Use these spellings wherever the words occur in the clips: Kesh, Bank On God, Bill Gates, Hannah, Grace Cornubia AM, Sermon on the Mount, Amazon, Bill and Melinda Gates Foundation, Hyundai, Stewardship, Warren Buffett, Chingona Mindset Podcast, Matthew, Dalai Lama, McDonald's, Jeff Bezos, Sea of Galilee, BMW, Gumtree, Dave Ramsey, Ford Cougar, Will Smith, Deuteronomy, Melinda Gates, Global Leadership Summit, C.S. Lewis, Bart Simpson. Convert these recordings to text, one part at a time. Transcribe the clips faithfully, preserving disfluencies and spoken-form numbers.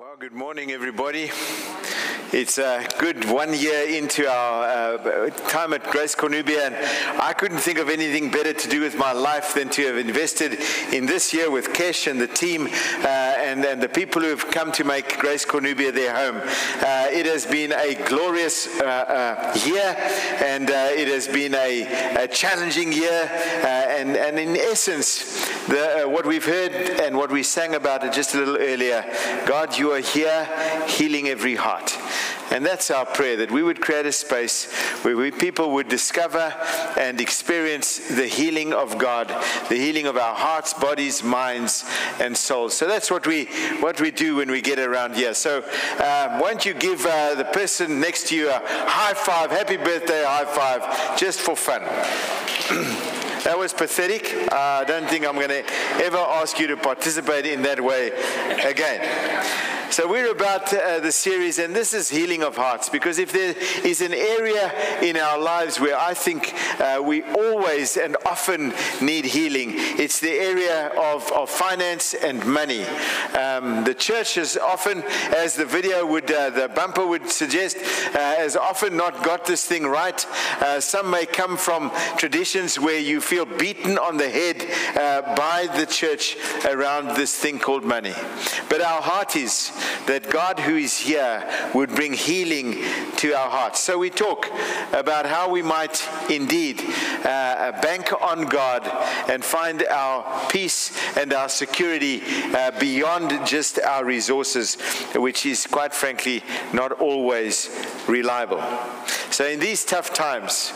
Well, good morning, everybody. It's a good one year into our uh, time at Grace Cornubia, and I couldn't think of anything better to do with my life than to have invested in this year with Kesh and the team uh, and, and the people who have come to make Grace Cornubia their home. Uh, it has been a glorious uh, uh, year, and uh, it has been a, a challenging year, uh, and, and in essence, the, uh, what we've heard and what we sang about it just a little earlier, God, you are here healing every heart. And that's our prayer, that we would create a space where we people would discover and experience the healing of God, the healing of our hearts, bodies, minds, and souls. So that's what we what we do when we get around here. So um, why don't you give uh, the person next to you a high five, happy birthday high five, just for fun. That was pathetic. Uh, I don't think I'm going to ever ask you to participate in that way again. So we're about uh, the series, and this is healing of hearts, because if there is an area in our lives where I think uh, we always and often need healing, it's the area of, of finance and money. Um, the church has often, as the video would, uh, the bumper would suggest, uh, has often not got this thing right. Uh, some may come from traditions where you feel beaten on the head uh, by the church around this thing called money. But our heart is that God who is here would bring healing to our hearts. So we talk about how we might indeed uh, bank on God and find our peace and our security uh, beyond just our resources, which is quite frankly not always reliable. So in these tough times,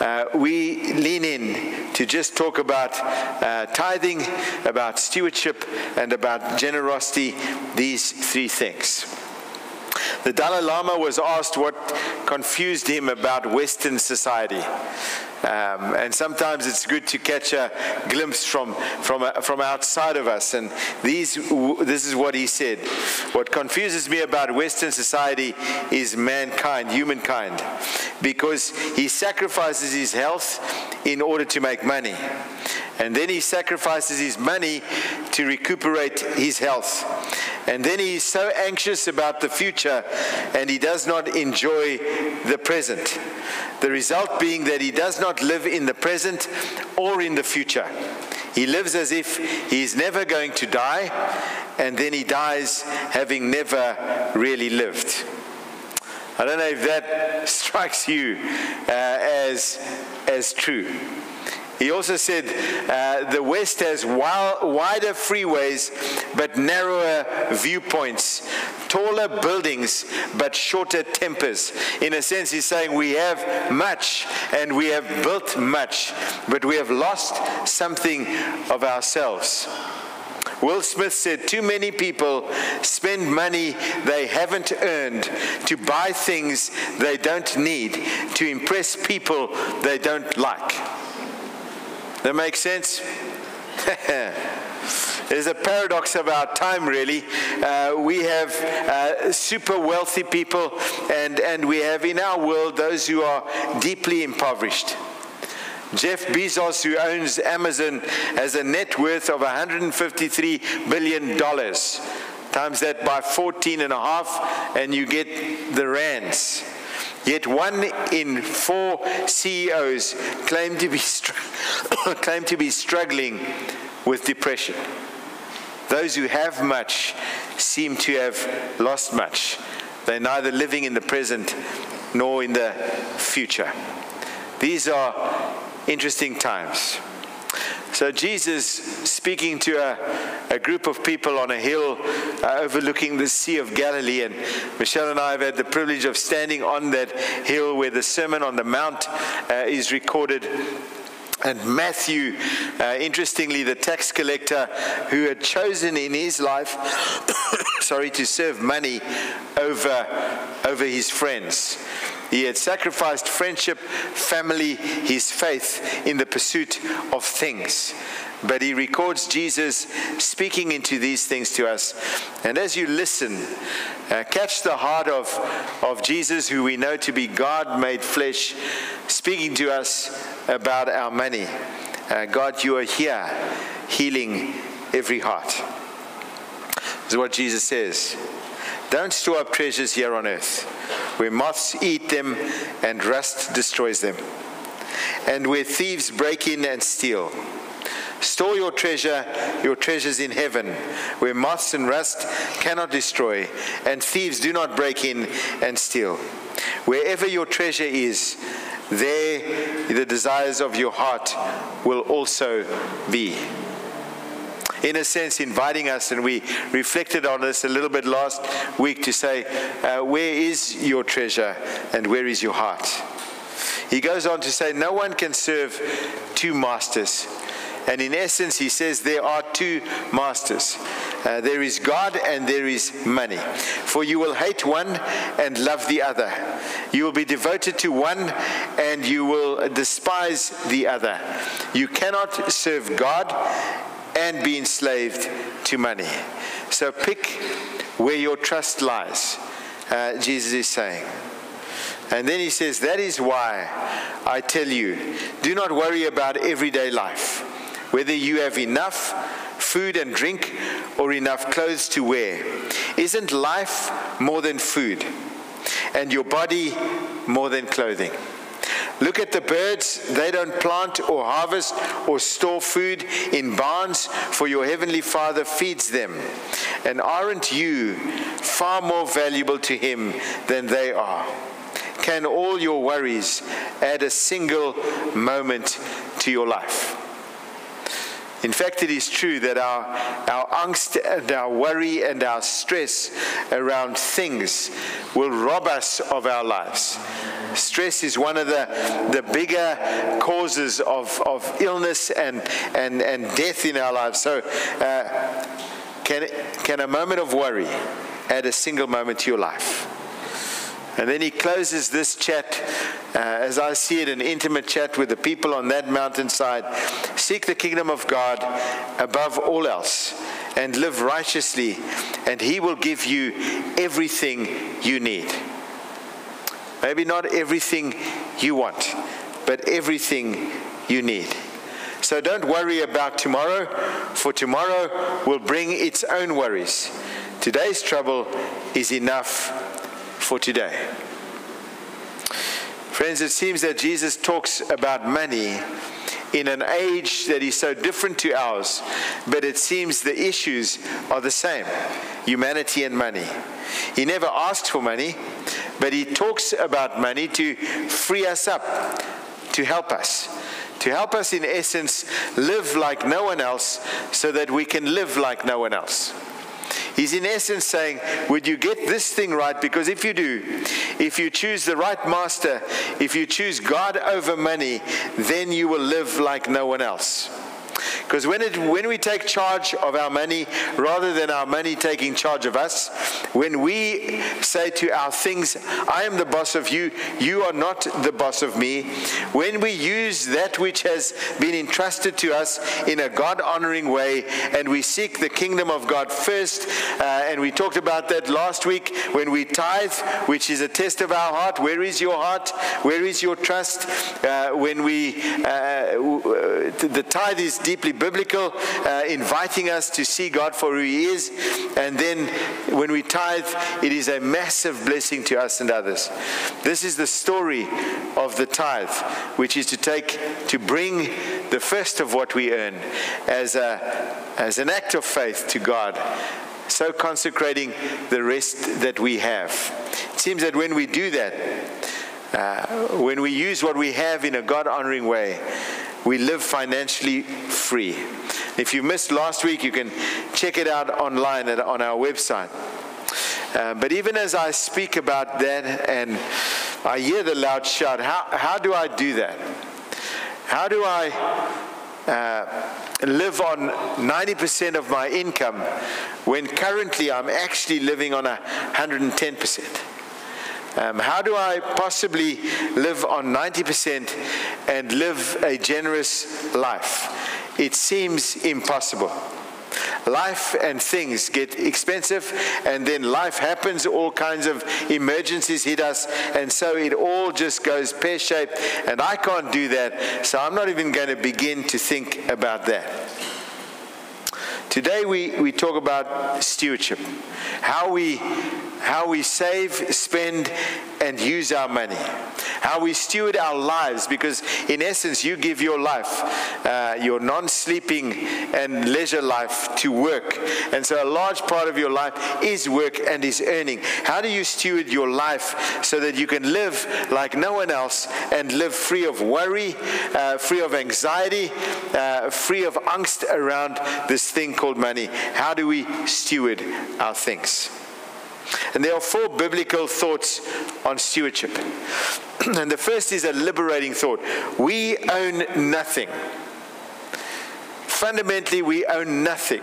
Uh, we lean in to just talk about uh, tithing, about stewardship, and about generosity, these three things. The Dalai Lama was asked what confused him about Western society. Um, and sometimes it's good to catch a glimpse from from uh, from outside of us. And these, w this is what he said. What confuses me about Western society is mankind, humankind, because he sacrifices his health in order to make money. And then he sacrifices his money to recuperate his health. And then he is so anxious about the future, and he does not enjoy the present. The result being that he does not live in the present or in the future. He lives as if he is never going to die, and then he dies having never really lived. I don't know if that strikes you uh, as, as true. He also said, uh, the West has wild, wider freeways but narrower viewpoints, taller buildings but shorter tempers. In a sense, he's saying we have much and we have built much, but we have lost something of ourselves. Will Smith said, too many people spend money they haven't earned to buy things they don't need, to impress people they don't like. That makes sense? There's a paradox of our time, really. Uh, we have uh, super wealthy people, and, and we have in our world those who are deeply impoverished. Jeff Bezos, who owns Amazon, has a net worth of one hundred fifty-three billion dollars. Times that by fourteen and a half, and you get the rands. Yet one in four C E Os claim to be claim to be struggling with depression. Those who have much seem to have lost much. They're neither living in the present nor in the future. These are interesting times. So Jesus, speaking to a, a group of people on a hill uh, overlooking the Sea of Galilee, and Michelle and I have had the privilege of standing on that hill where the Sermon on the Mount uh, is recorded. And Matthew, uh, interestingly, the tax collector who had chosen in his life, sorry, to serve money over, over his friends. He had sacrificed friendship, family, his faith in the pursuit of things. But he records Jesus speaking into these things to us. And as you listen, uh, catch the heart of, of Jesus, who we know to be God made flesh, speaking to us about our money. Uh, God, you are here, healing every heart. This is what Jesus says. Don't store up treasures here on earth, where moths eat them and rust destroys them, and where thieves break in and steal. Store your treasure, your treasures in heaven, where moths and rust cannot destroy, and thieves do not break in and steal. Wherever your treasure is, there the desires of your heart will also be. In a sense, inviting us, and we reflected on this a little bit last week, to say, uh, where is your treasure and where is your heart? He goes on to say, no one can serve two masters. And in essence, he says there are two masters. Uh, there is God and there is money. For you will hate one and love the other. You will be devoted to one and you will despise the other. You cannot serve God and be enslaved to money. So pick where your trust lies, uh, Jesus is saying. And then he says, that is why I tell you, do not worry about everyday life, whether you have enough food and drink or enough clothes to wear. Isn't life more than food, and your body more than clothing? Look at the birds. They don't plant or harvest or store food in barns, for your heavenly Father feeds them. And aren't you far more valuable to him than they are? Can all your worries add a single moment to your life? In fact, it is true that our, our angst and our worry and our stress around things will rob us of our lives. Stress is one of the, the bigger causes of, of illness and, and, and death in our lives. So uh, can, can a moment of worry add a single moment to your life? And then he closes this chat, uh, as I see it, an intimate chat with the people on that mountainside. Seek the kingdom of God above all else and live righteously, and he will give you everything you need. Maybe not everything you want, but everything you need. So don't worry about tomorrow, for tomorrow will bring its own worries. Today's trouble is enough for today. Friends, it seems that Jesus talks about money in an age that is so different to ours, but it seems the issues are the same: humanity and money. He never asks for money, but he talks about money to free us up, to help us, to help us in essence live like no one else, so that we can live like no one else. He's in essence saying, would you get this thing right? Because if you do, if you choose the right master, if you choose God over money, then you will live like no one else. Because when, when we take charge of our money, rather than our money taking charge of us, when we say to our things, I am the boss of you, you are not the boss of me, when we use that which has been entrusted to us in a God-honoring way, and we seek the kingdom of God first, uh, and we talked about that last week, when we tithe, which is a test of our heart, where is your heart, where is your trust, uh, when we, uh, the tithe is deeply biblical, uh, inviting us to see God for who he is. And then when we tithe, it is a massive blessing to us and others. This is the story of the tithe, which is to take, to bring the first of what we earn as a, as an act of faith to God, so consecrating the rest that we have. It seems that when we do that, uh, when we use what we have in a God-honoring way, we live financially free. If you missed last week, you can check it out online at, on our website. Uh, but even as I speak about that and I hear the loud shout, how, how do I do that? How do I uh, live on ninety percent of my income when currently I'm actually living on one hundred ten percent? Um, how do I possibly live on ninety percent and live a generous life? It seems impossible. Life and things get expensive, and then life happens, all kinds of emergencies hit us, and so it all just goes pear-shaped, and I can't do that, so I'm not even going to begin to think about that. Today we, we talk about stewardship, how we how we save, spend, and use our money, how we steward our lives, because in essence you give your life, uh, your non-sleeping and leisure life, to work. And so a large part of your life is work and is earning. How do you steward your life so that you can live like no one else and live free of worry, uh, free of anxiety, uh, free of angst around this thing called money? How do we steward our things? And there are four biblical thoughts on stewardship. And the first is a liberating thought. We own nothing. Fundamentally, we own nothing.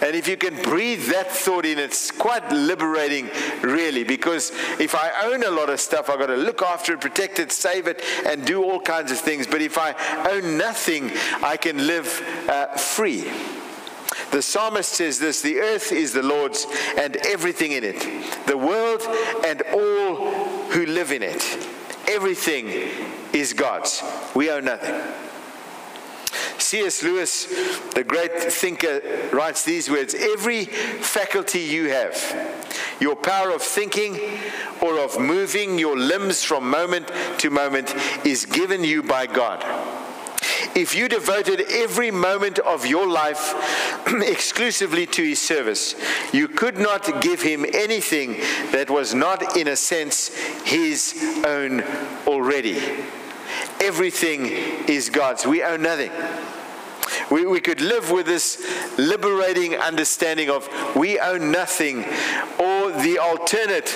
And if you can breathe that thought in, it's quite liberating, really, because if I own a lot of stuff, I've got to look after it, protect it, save it, and do all kinds of things. But if I own nothing, I can live uh, free. The psalmist says this: the earth is the Lord's and everything in it, the world and all who live in it. Everything is God's. We own nothing. C S Lewis, the great thinker, writes these words: every faculty you have, your power of thinking or of moving your limbs from moment to moment, is given you by God. If you devoted every moment of your life exclusively to his service, you could not give him anything that was not, in a sense, his own already. Everything is God's. We own nothing. We, we could live with this liberating understanding of we own nothing, or the alternate,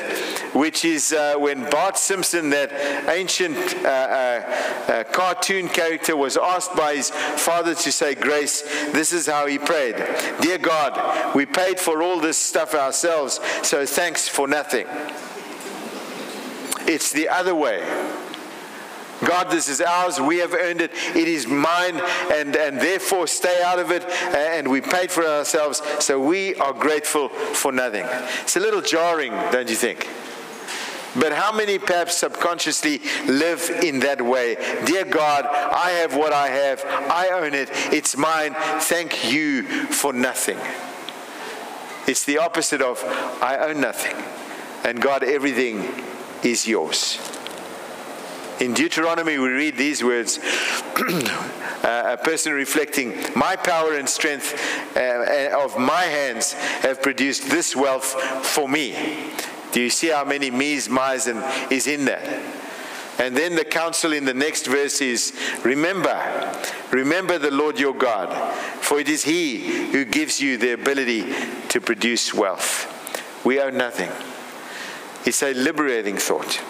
which is uh, when Bart Simpson, that ancient uh, uh, uh, cartoon character, was asked by his father to say grace, this is how he prayed: Dear God, we paid for all this stuff ourselves, so thanks for nothing. It's the other way. God, this is ours, we have earned it, it is mine, and, and therefore stay out of it, and we paid for it ourselves, so we are grateful for nothing. It's a little jarring, don't you think? But how many perhaps subconsciously live in that way? Dear God, I have what I have, I own it, it's mine, thank you for nothing. It's the opposite of I own nothing, and God, everything is yours. In Deuteronomy, we read these words, a person reflecting, my power and strength of my hands have produced this wealth for me. Do you see how many me's, my's, and is in that? And then the counsel in the next verse is, remember, remember the Lord your God, for it is he who gives you the ability to produce wealth. We own nothing. It's a liberating thought.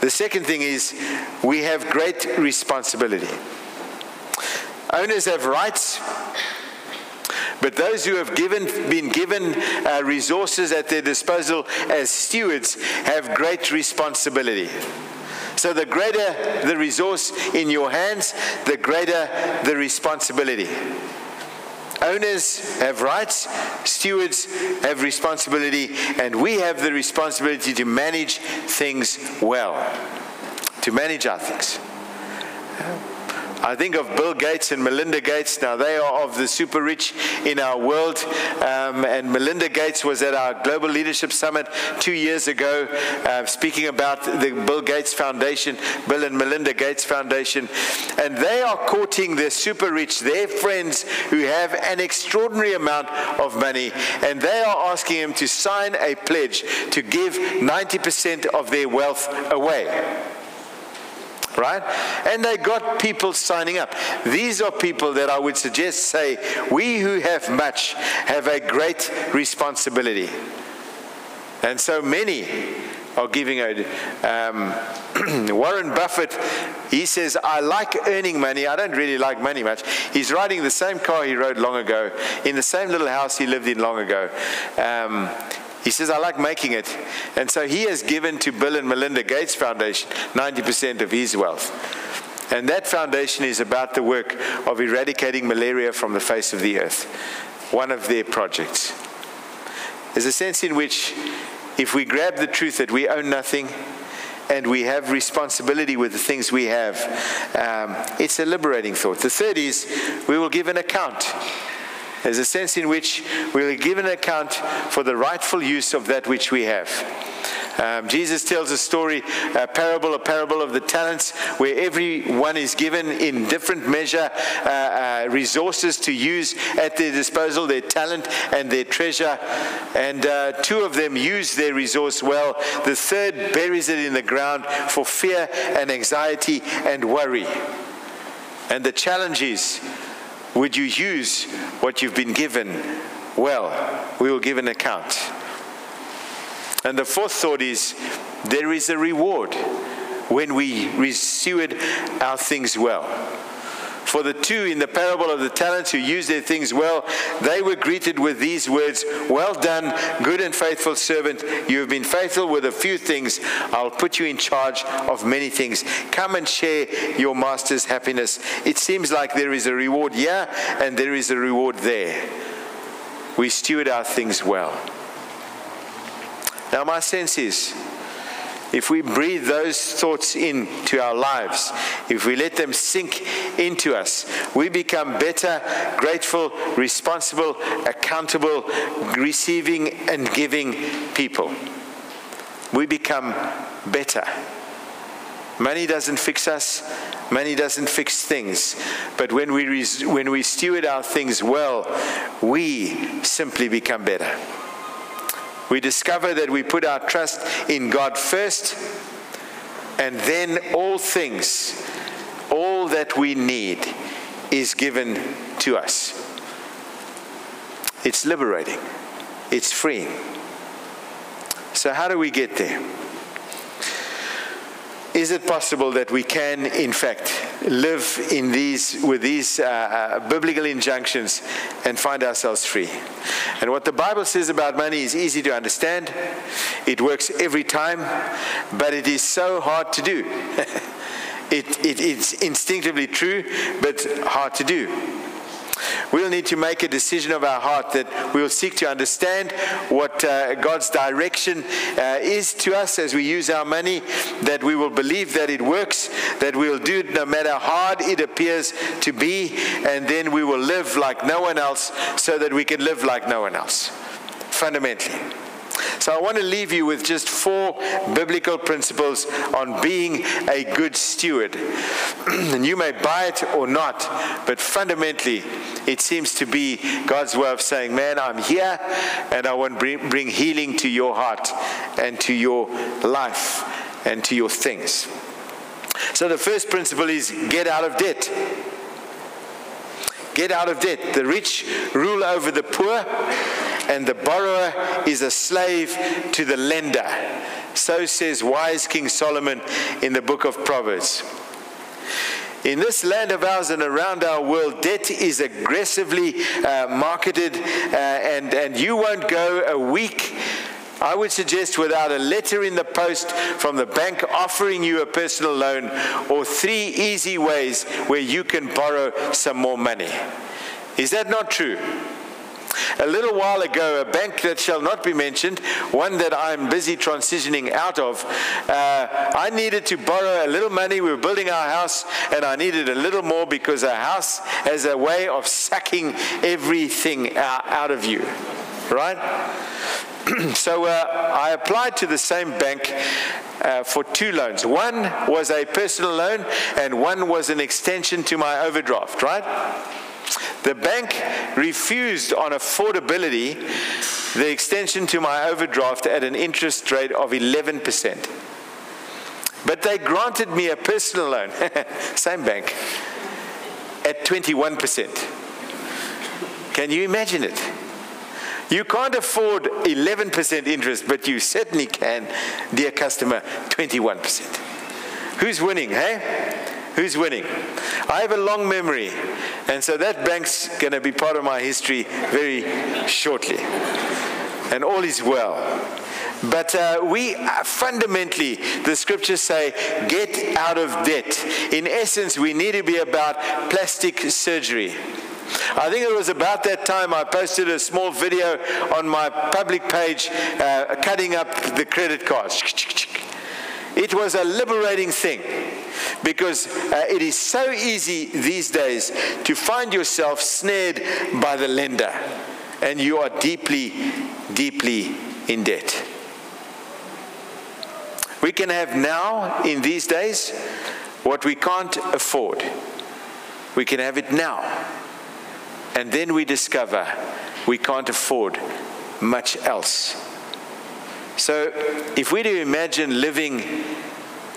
The second thing is, we have great responsibility. Owners have rights, but those who have given, been given uh, resources at their disposal as stewards have great responsibility. So the greater the resource in your hands, the greater the responsibility. Owners have rights, stewards have responsibility, and we have the responsibility to manage things well, to manage our things. I think of Bill Gates and Melinda Gates. Now, they are of the super rich in our world. Um, and Melinda Gates was at our Global Leadership Summit two years ago, uh, speaking about the Bill Gates Foundation, Bill and Melinda Gates Foundation. And they are courting the super rich, their friends who have an extraordinary amount of money. And they are asking them to sign a pledge to give ninety percent of their wealth away. Right? And they got people signing up. These are people that I would suggest say, we who have much have a great responsibility. And so many are giving it. Um, Warren Buffett, he says, I like earning money. I don't really like money much. He's riding the same car he rode long ago, in the same little house he lived in long ago. Um, He says, I like making it. And so he has given to Bill and Melinda Gates Foundation ninety percent of his wealth. And that foundation is about the work of eradicating malaria from the face of the earth, one of their projects. There's a sense in which if we grab the truth that we own nothing and we have responsibility with the things we have, um, it's a liberating thought. The third is we will give an account. There's a sense in which we will give an account for the rightful use of that which we have. Um, Jesus tells a story, a parable, a parable of the talents, where everyone is given in different measure uh, uh, resources to use at their disposal, their talent and their treasure. And uh, two of them use their resource well. The third buries it in the ground for fear and anxiety and worry. And the challenge is, would you use what you've been given well? We will give an account. And the fourth thought is, there is a reward when we steward our things well. For the two in the parable of the talents who used their things well, they were greeted with these words, "Well done, good and faithful servant. You have been faithful with a few things. I'll put you in charge of many things. Come and share your master's happiness." It seems like there is a reward here and there is a reward there. We steward our things well. Now my sense is, if we breathe those thoughts into our lives, if we let them sink into us, we become better, grateful, responsible, accountable, receiving and giving people. We become better. Money doesn't fix us. Money doesn't fix things. But when we, when we steward our things well, we simply become better. We discover that we put our trust in God first, and then all things, all that we need is given to us. It's liberating. It's freeing. So how do we get there? Is it possible that we can, in fact, live in these, with these uh, uh, biblical injunctions and find ourselves free? And what the Bible says about money is easy to understand. It works every time, but it is so hard to do. it, it, it's instinctively true, but hard to do. We'll need to make a decision of our heart that we'll seek to understand what uh, God's direction uh, is to us as we use our money, that we will believe that it works, that we'll do it no matter how hard it appears to be, and then we will live like no one else so that we can live like no one else, fundamentally. So I want to leave you with just four biblical principles on being a good steward. And you may buy it or not, but fundamentally it seems to be God's way of saying, man, I'm here and I want to bring healing to your heart and to your life and to your things. So the first principle is get out of debt. Get out of debt. The rich rule over the poor, and the borrower is a slave to the lender. So says wise King Solomon in the book of Proverbs. In this land of ours and around our world, debt is aggressively uh, marketed, uh, and, and you won't go a week, I would suggest, without a letter in the post from the bank offering you a personal loan or three easy ways where you can borrow some more money. Is that not true? A little while ago, a bank that shall not be mentioned, one that I'm busy transitioning out of, uh, I needed to borrow a little money. We were building our house, and I needed a little more because a house has a way of sucking everything out of you, right? So uh, I applied to the same bank uh, for two loans. One was a personal loan, and one was an extension to my overdraft, right? The bank refused on affordability the extension to my overdraft at an interest rate of eleven percent. But they granted me a personal loan, same bank, at twenty-one percent. Can you imagine it? You can't afford eleven percent interest, but you certainly can, dear customer, twenty-one percent. Who's winning, hey? Who's winning? I have a long memory, and so that bank's going to be part of my history very shortly. And all is well. But uh, we uh, fundamentally, the scriptures say, get out of debt. In essence, we need to be about plastic surgery. I think it was about that time I posted a small video on my public page uh, cutting up the credit cards. It was a liberating thing. because uh, it is so easy these days to find yourself snared by the lender, and you are deeply, deeply in debt. We can have now, in these days, what we can't afford. We can have it now, and then we discover we can't afford much else. So if we do imagine living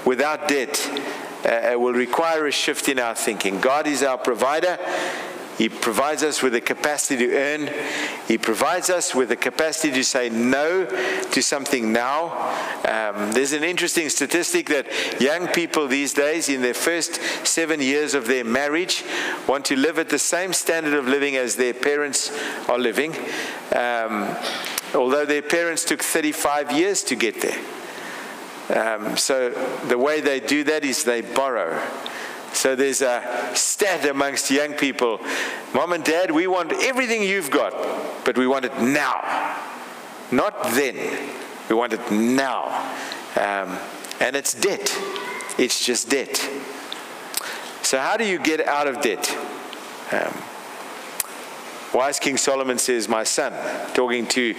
without debt, uh, will require a shift in our thinking. God is our provider. He provides us with the capacity to earn. He provides us with the capacity to say no to something now. Um, there's an interesting statistic that young people these days, in their first seven years of their marriage, want to live at the same standard of living as their parents are living, um, although their parents took thirty-five years to get there. Um, so the way they do that is they borrow. So there's a stat amongst young people: Mom and Dad, we want everything you've got, but we want it now. Not then. We want it now. Um, and it's debt. It's just debt. So how do you get out of debt? Um, Wise King Solomon says, my son, talking to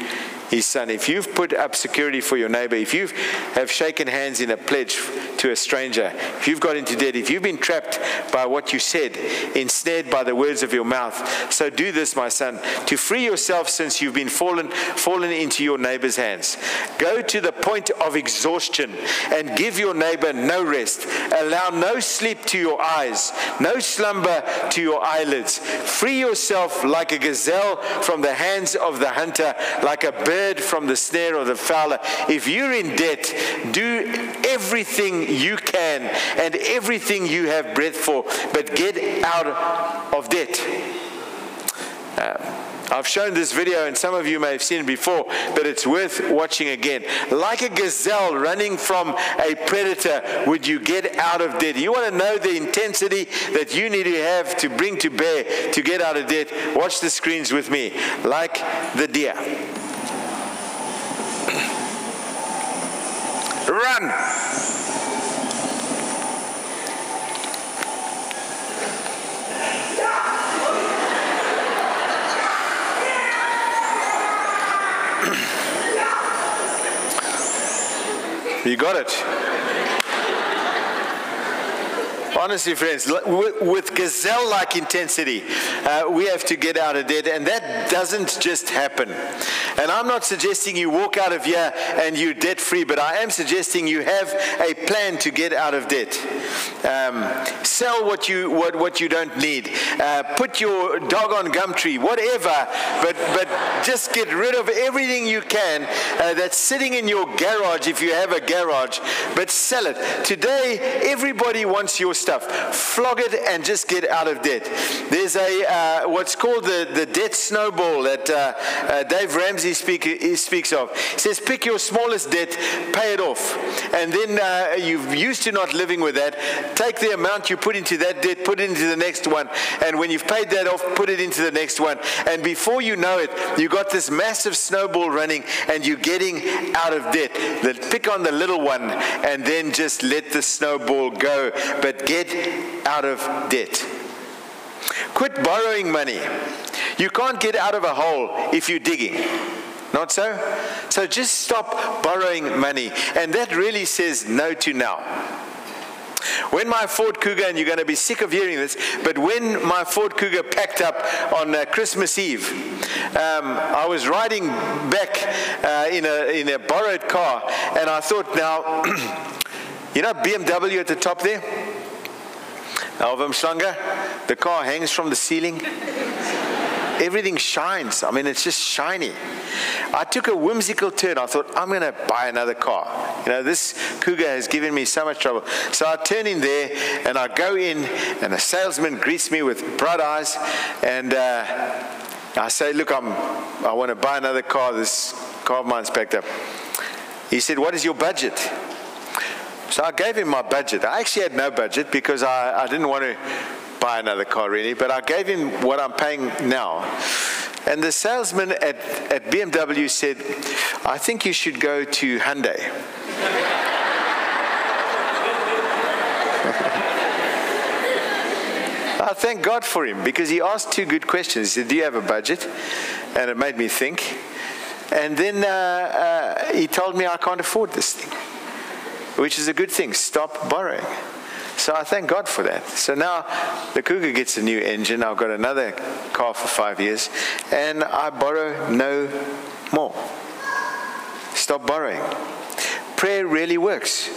his son, if you've put up security for your neighbor, if you have shaken hands in a pledge to a stranger, if you've got into debt, if you've been trapped by what you said, ensnared by the words of your mouth, so do this, my son, to free yourself since you've been fallen, fallen into your neighbor's hands. Go to the point of exhaustion and give your neighbor no rest. Allow no sleep to your eyes, no slumber to your eyelids. Free yourself like a gazelle from the hands of the hunter, like a bird from the snare of the fowler. If you're in debt, do everything you can and everything you have breath for, but get out of debt. Um, I've shown this video, and some of you may have seen it before, but it's worth watching again. Like a gazelle running from a predator, would you get out of debt? You want to know the intensity that you need to have to bring to bear to get out of debt? Watch the screens with me. Like the deer. Run! You got it. Honestly, friends, with gazelle-like intensity, uh, we have to get out of debt, and that doesn't just happen. And I'm not suggesting you walk out of here and you're debt-free, but I am suggesting you have a plan to get out of debt. Um, sell what you what what you don't need. Uh, put your dog on Gumtree, whatever. But but just get rid of everything you can uh, that's sitting in your garage, if you have a garage. But sell it today. Everybody wants your stuff. Flog it and just get out of debt. There's a uh, what's called the the debt snowball that uh, uh, Dave Ramsey Speak, he speaks of. He says, pick your smallest debt, pay it off, and then uh, you're used to not living with that. Take the amount you put into that debt, put it into the next one, and when you've paid that off, put it into the next one. And before you know it, you got this massive snowball running, and you're getting out of debt. Then pick on the little one, and then just let the snowball go. But get out of debt. Quit borrowing money. You can't get out of a hole if you're digging. Not so? So just stop borrowing money. And that really says no to now. When my Ford Cougar, and you're going to be sick of hearing this, but when my Ford Cougar packed up on uh, Christmas Eve, um, I was riding back uh, in a, in a borrowed car, and I thought, now, you know B M W at the top there? Of Umschlanger? The car hangs from the ceiling. Everything shines. I mean, it's just shiny. I took a whimsical turn. I thought, I'm going to buy another car. You know, this Cougar has given me so much trouble. So I turn in there, and I go in, and a salesman greets me with bright eyes, and uh, I say, look, I'm, I want to buy another car. This car of mine's packed up. He said, what is your budget? So I gave him my budget. I actually had no budget because I, I didn't want to buy another car really, but I gave him what I'm paying now. And the salesman at, at B M W said, I think you should go to Hyundai. I thank God for him, because he asked two good questions. He said, do you have a budget? And it made me think. And then uh, uh, he told me I can't afford this thing, which is a good thing. Stop borrowing. So I thank God for that. So now the Cougar gets a new engine. I've got another car for five years. And I borrow no more. Stop borrowing. Prayer really works.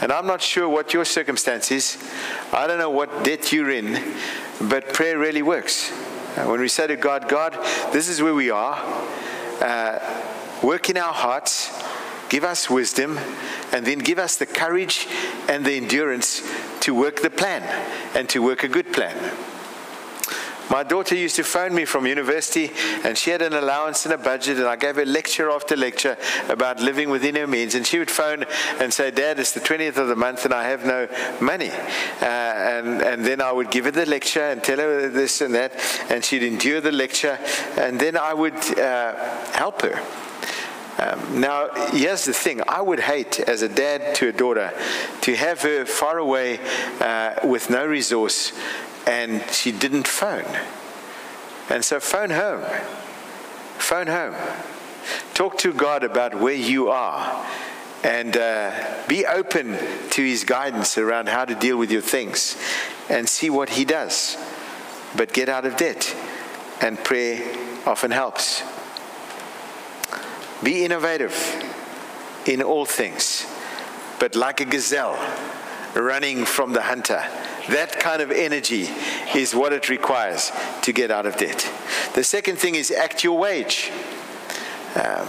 And I'm not sure what your circumstance is. I don't know what debt you're in. But prayer really works. When we say to God, God, this is where we are. Uh, work in our hearts. Give us wisdom, and then give us the courage and the endurance to work the plan and to work a good plan. My daughter used to phone me from university, and she had an allowance and a budget, and I gave her lecture after lecture about living within her means. And she would phone and say, Dad, it's the twentieth of the month, and I have no money. Uh, and, and then I would give her the lecture and tell her this and that, and she'd endure the lecture, and then I would uh, help her. Um, now, here's the thing. I would hate, as a dad to a daughter, to have her far away uh, with no resource, and she didn't phone. And so phone home. Phone home. Talk to God about where you are, and uh, be open to his guidance around how to deal with your things, and see what he does. But get out of debt, and prayer often helps. Be innovative in all things, but like a gazelle running from the hunter. That kind of energy is what it requires to get out of debt. The second thing is act your wage. Um,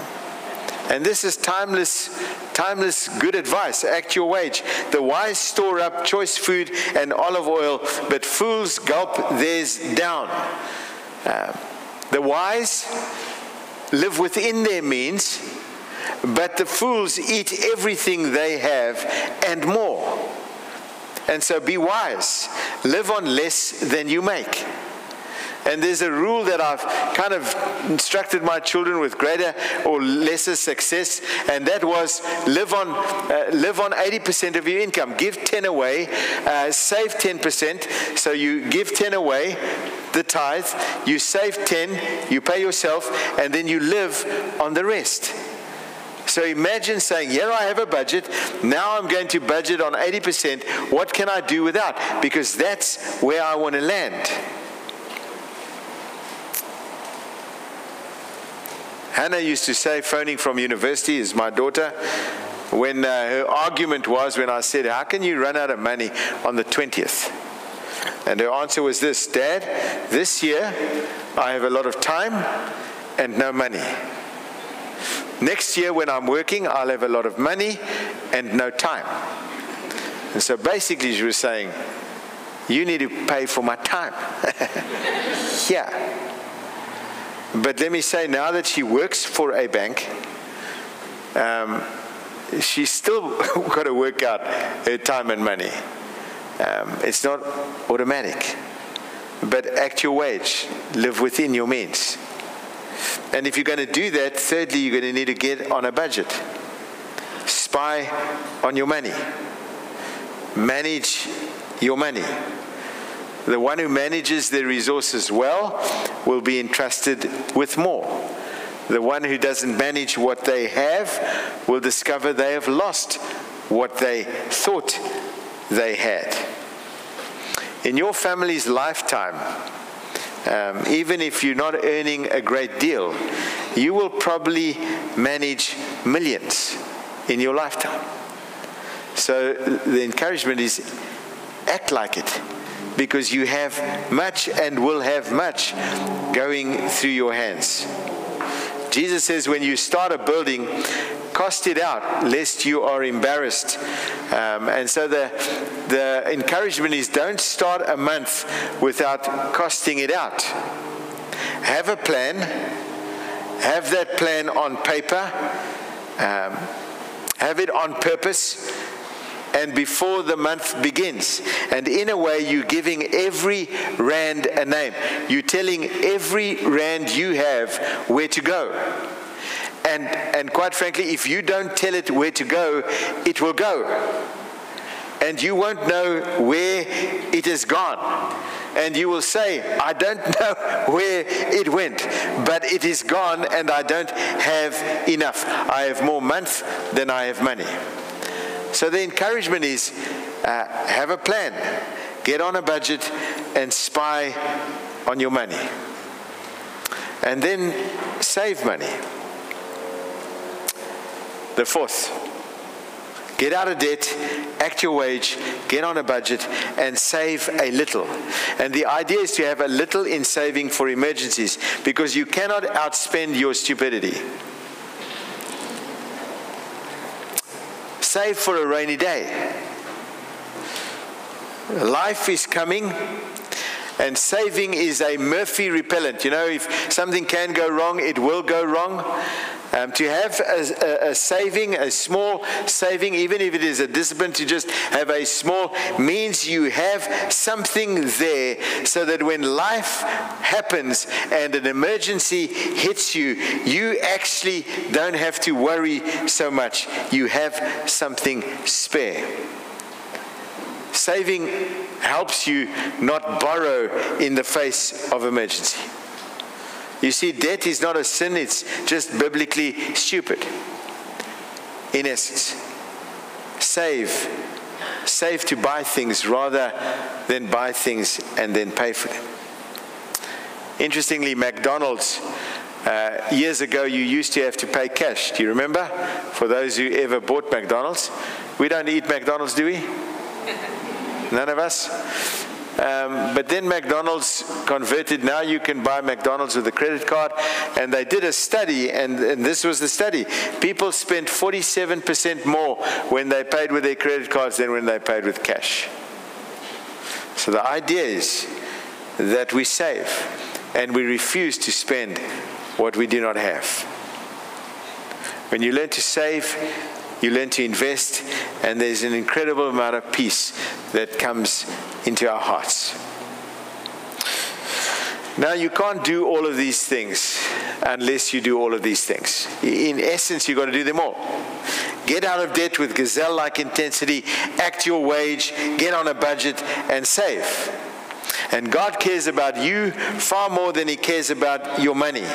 and this is timeless, timeless good advice. Act your wage. The wise store up choice food and olive oil, but fools gulp theirs down. Um, the wise live within their means, but the fools eat everything they have and more. And so be wise. Live on less than you make. And there's a rule that I've kind of instructed my children with greater or lesser success, and that was live on uh, live on eighty percent of your income. Give ten away, uh, save ten percent. So you give ten away, the tithe, you save ten, you pay yourself, and then you live on the rest. So imagine saying, yeah, I have a budget. Now I'm going to budget on eighty percent. What can I do without? Because that's where I want to land. Hannah used to say, phoning from university, is my daughter, when uh, her argument was when I said, how can you run out of money on the twentieth? And her answer was this, Dad, this year I have a lot of time and no money. Next year when I'm working, I'll have a lot of money and no time. And so basically she was saying, you need to pay for my time. Yeah. But let me say, now that she works for a bank, um, she's still got to work out her time and money. Um, it's not automatic. But act your wage. Live within your means. And if you're going to do that, thirdly, you're going to need to get on a budget. Spy on your money. Manage your money. The one who manages their resources well will be entrusted with more. The one who doesn't manage what they have will discover they have lost what they thought they had. In your family's lifetime, um, even if you're not earning a great deal, you will probably manage millions in your lifetime. So the encouragement is act like it, because you have much and will have much going through your hands. Jesus says when you start a building, cost it out, lest you are embarrassed. Um, and so the, the encouragement is, don't start a month without costing it out. Have a plan. Have that plan on paper. Um, have it on purpose. And before the month begins. And in a way, you're giving every rand a name. You're telling every rand you have where to go. And, and quite frankly, if you don't tell it where to go, it will go. And you won't know where it has gone. and you will say, I don't know where it went, but it is gone and I don't have enough. I have more months than I have money. So the encouragement is, uh, have a plan, get on a budget, and spy on your money. And then save money. The fourth, get out of debt, act your wage, get on a budget, and save a little. And the idea is to have a little in saving for emergencies, because you cannot outspend your stupidity. Save for a rainy day. Life is coming. And saving is a Murphy repellent. You know, if something can go wrong, it will go wrong. Um, to have a, a, a saving, a small saving, even if it is a discipline, to just have a small, means you have something there so that when life happens and an emergency hits you, you actually don't have to worry so much. You have something spare. Saving helps you not borrow in the face of emergency. You see, debt is not a sin, it's just biblically stupid. In essence, save. Save to buy things rather than buy things and then pay for them. Interestingly, McDonald's, uh, years ago you used to have to pay cash. Do you remember? For those who ever bought McDonald's. We don't eat McDonald's, do we? None of us. Um, but then McDonald's converted. Now you can buy McDonald's with a credit card. And they did a study, and, and this was the study. People spent forty-seven percent more when they paid with their credit cards than when they paid with cash. So the idea is that we save, and we refuse to spend what we do not have. When you learn to save, you learn to invest, and there's an incredible amount of peace that comes into our hearts. Now, you can't do all of these things unless you do all of these things. In essence, you've got to do them all. Get out of debt with gazelle-like intensity, act your wage, get on a budget, and save. And God cares about you far more than He cares about your money.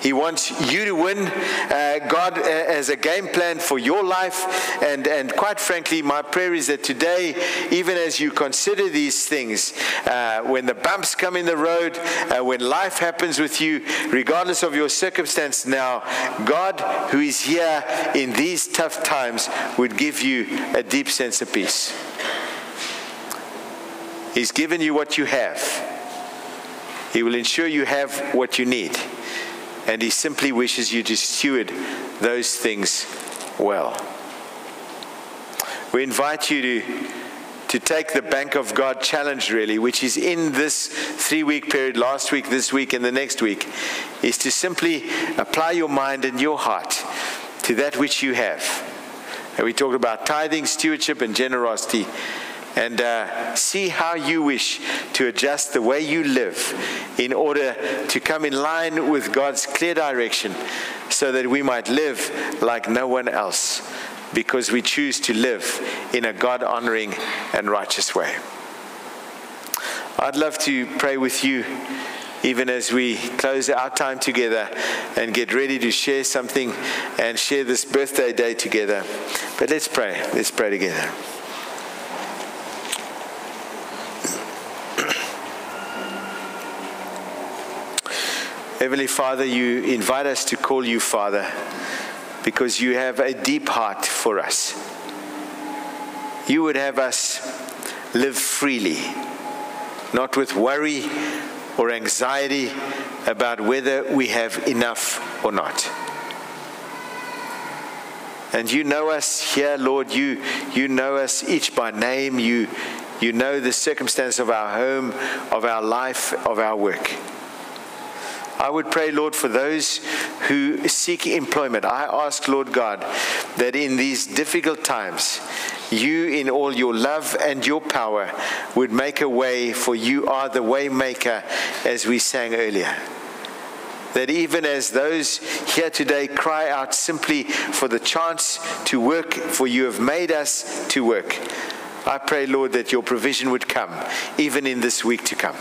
He wants you to win. Uh, God uh, has a game plan for your life. And, and quite frankly, my prayer is that today, even as you consider these things, uh, when the bumps come in the road, uh, when life happens with you, regardless of your circumstance now, God, who is here in these tough times, would give you a deep sense of peace. He's given you what you have. He will ensure you have what you need. And He simply wishes you to steward those things well. We invite you to, to take the Bank of God challenge, really, which is in this three-week period, last week, this week, and the next week, is to simply apply your mind and your heart to that which you have. And we talked about tithing, stewardship, and generosity. And uh, see how you wish to adjust the way you live in order to come in line with God's clear direction, so that we might live like no one else, because we choose to live in a God-honoring and righteous way. I'd love to pray with you even as we close our time together and get ready to share something and share this birthday day together. But let's pray. Let's pray together. Heavenly Father, you invite us to call you Father because you have a deep heart for us. You would have us live freely, not with worry or anxiety about whether we have enough or not. And you know us here, Lord. You, you know us each by name. You, you know the circumstance of our home, of our life, of our work. I would pray, Lord, for those who seek employment. I ask, Lord God, that in these difficult times, you in all your love and your power would make a way, for you are the way maker, as we sang earlier. That even as those here today cry out simply for the chance to work, for you have made us to work, I pray, Lord, that your provision would come, even in this week to come.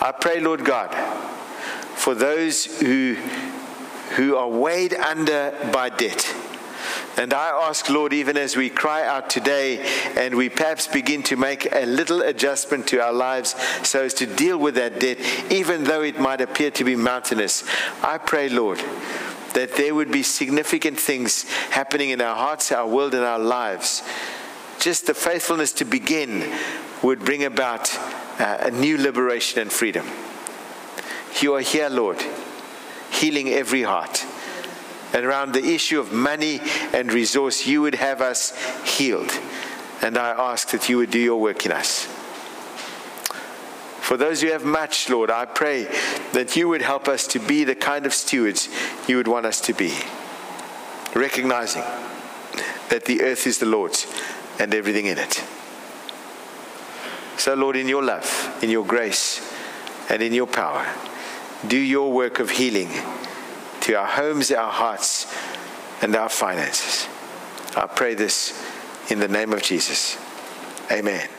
I pray, Lord God, for those who, who are weighed under by debt. And I ask, Lord, even as we cry out today and we perhaps begin to make a little adjustment to our lives so as to deal with that debt, even though it might appear to be mountainous, I pray, Lord, that there would be significant things happening in our hearts, our world, and our lives. Just the faithfulness to begin would bring about uh, a new liberation and freedom. You are here, Lord, healing every heart. And around the issue of money and resource, you would have us healed. And I ask that you would do your work in us. For those who have much, Lord, I pray that you would help us to be the kind of stewards you would want us to be, recognizing that the earth is the Lord's and everything in it. So, Lord, in your love, in your grace, and in your power, do your work of healing to our homes, our hearts, and our finances. I pray this in the name of Jesus. Amen.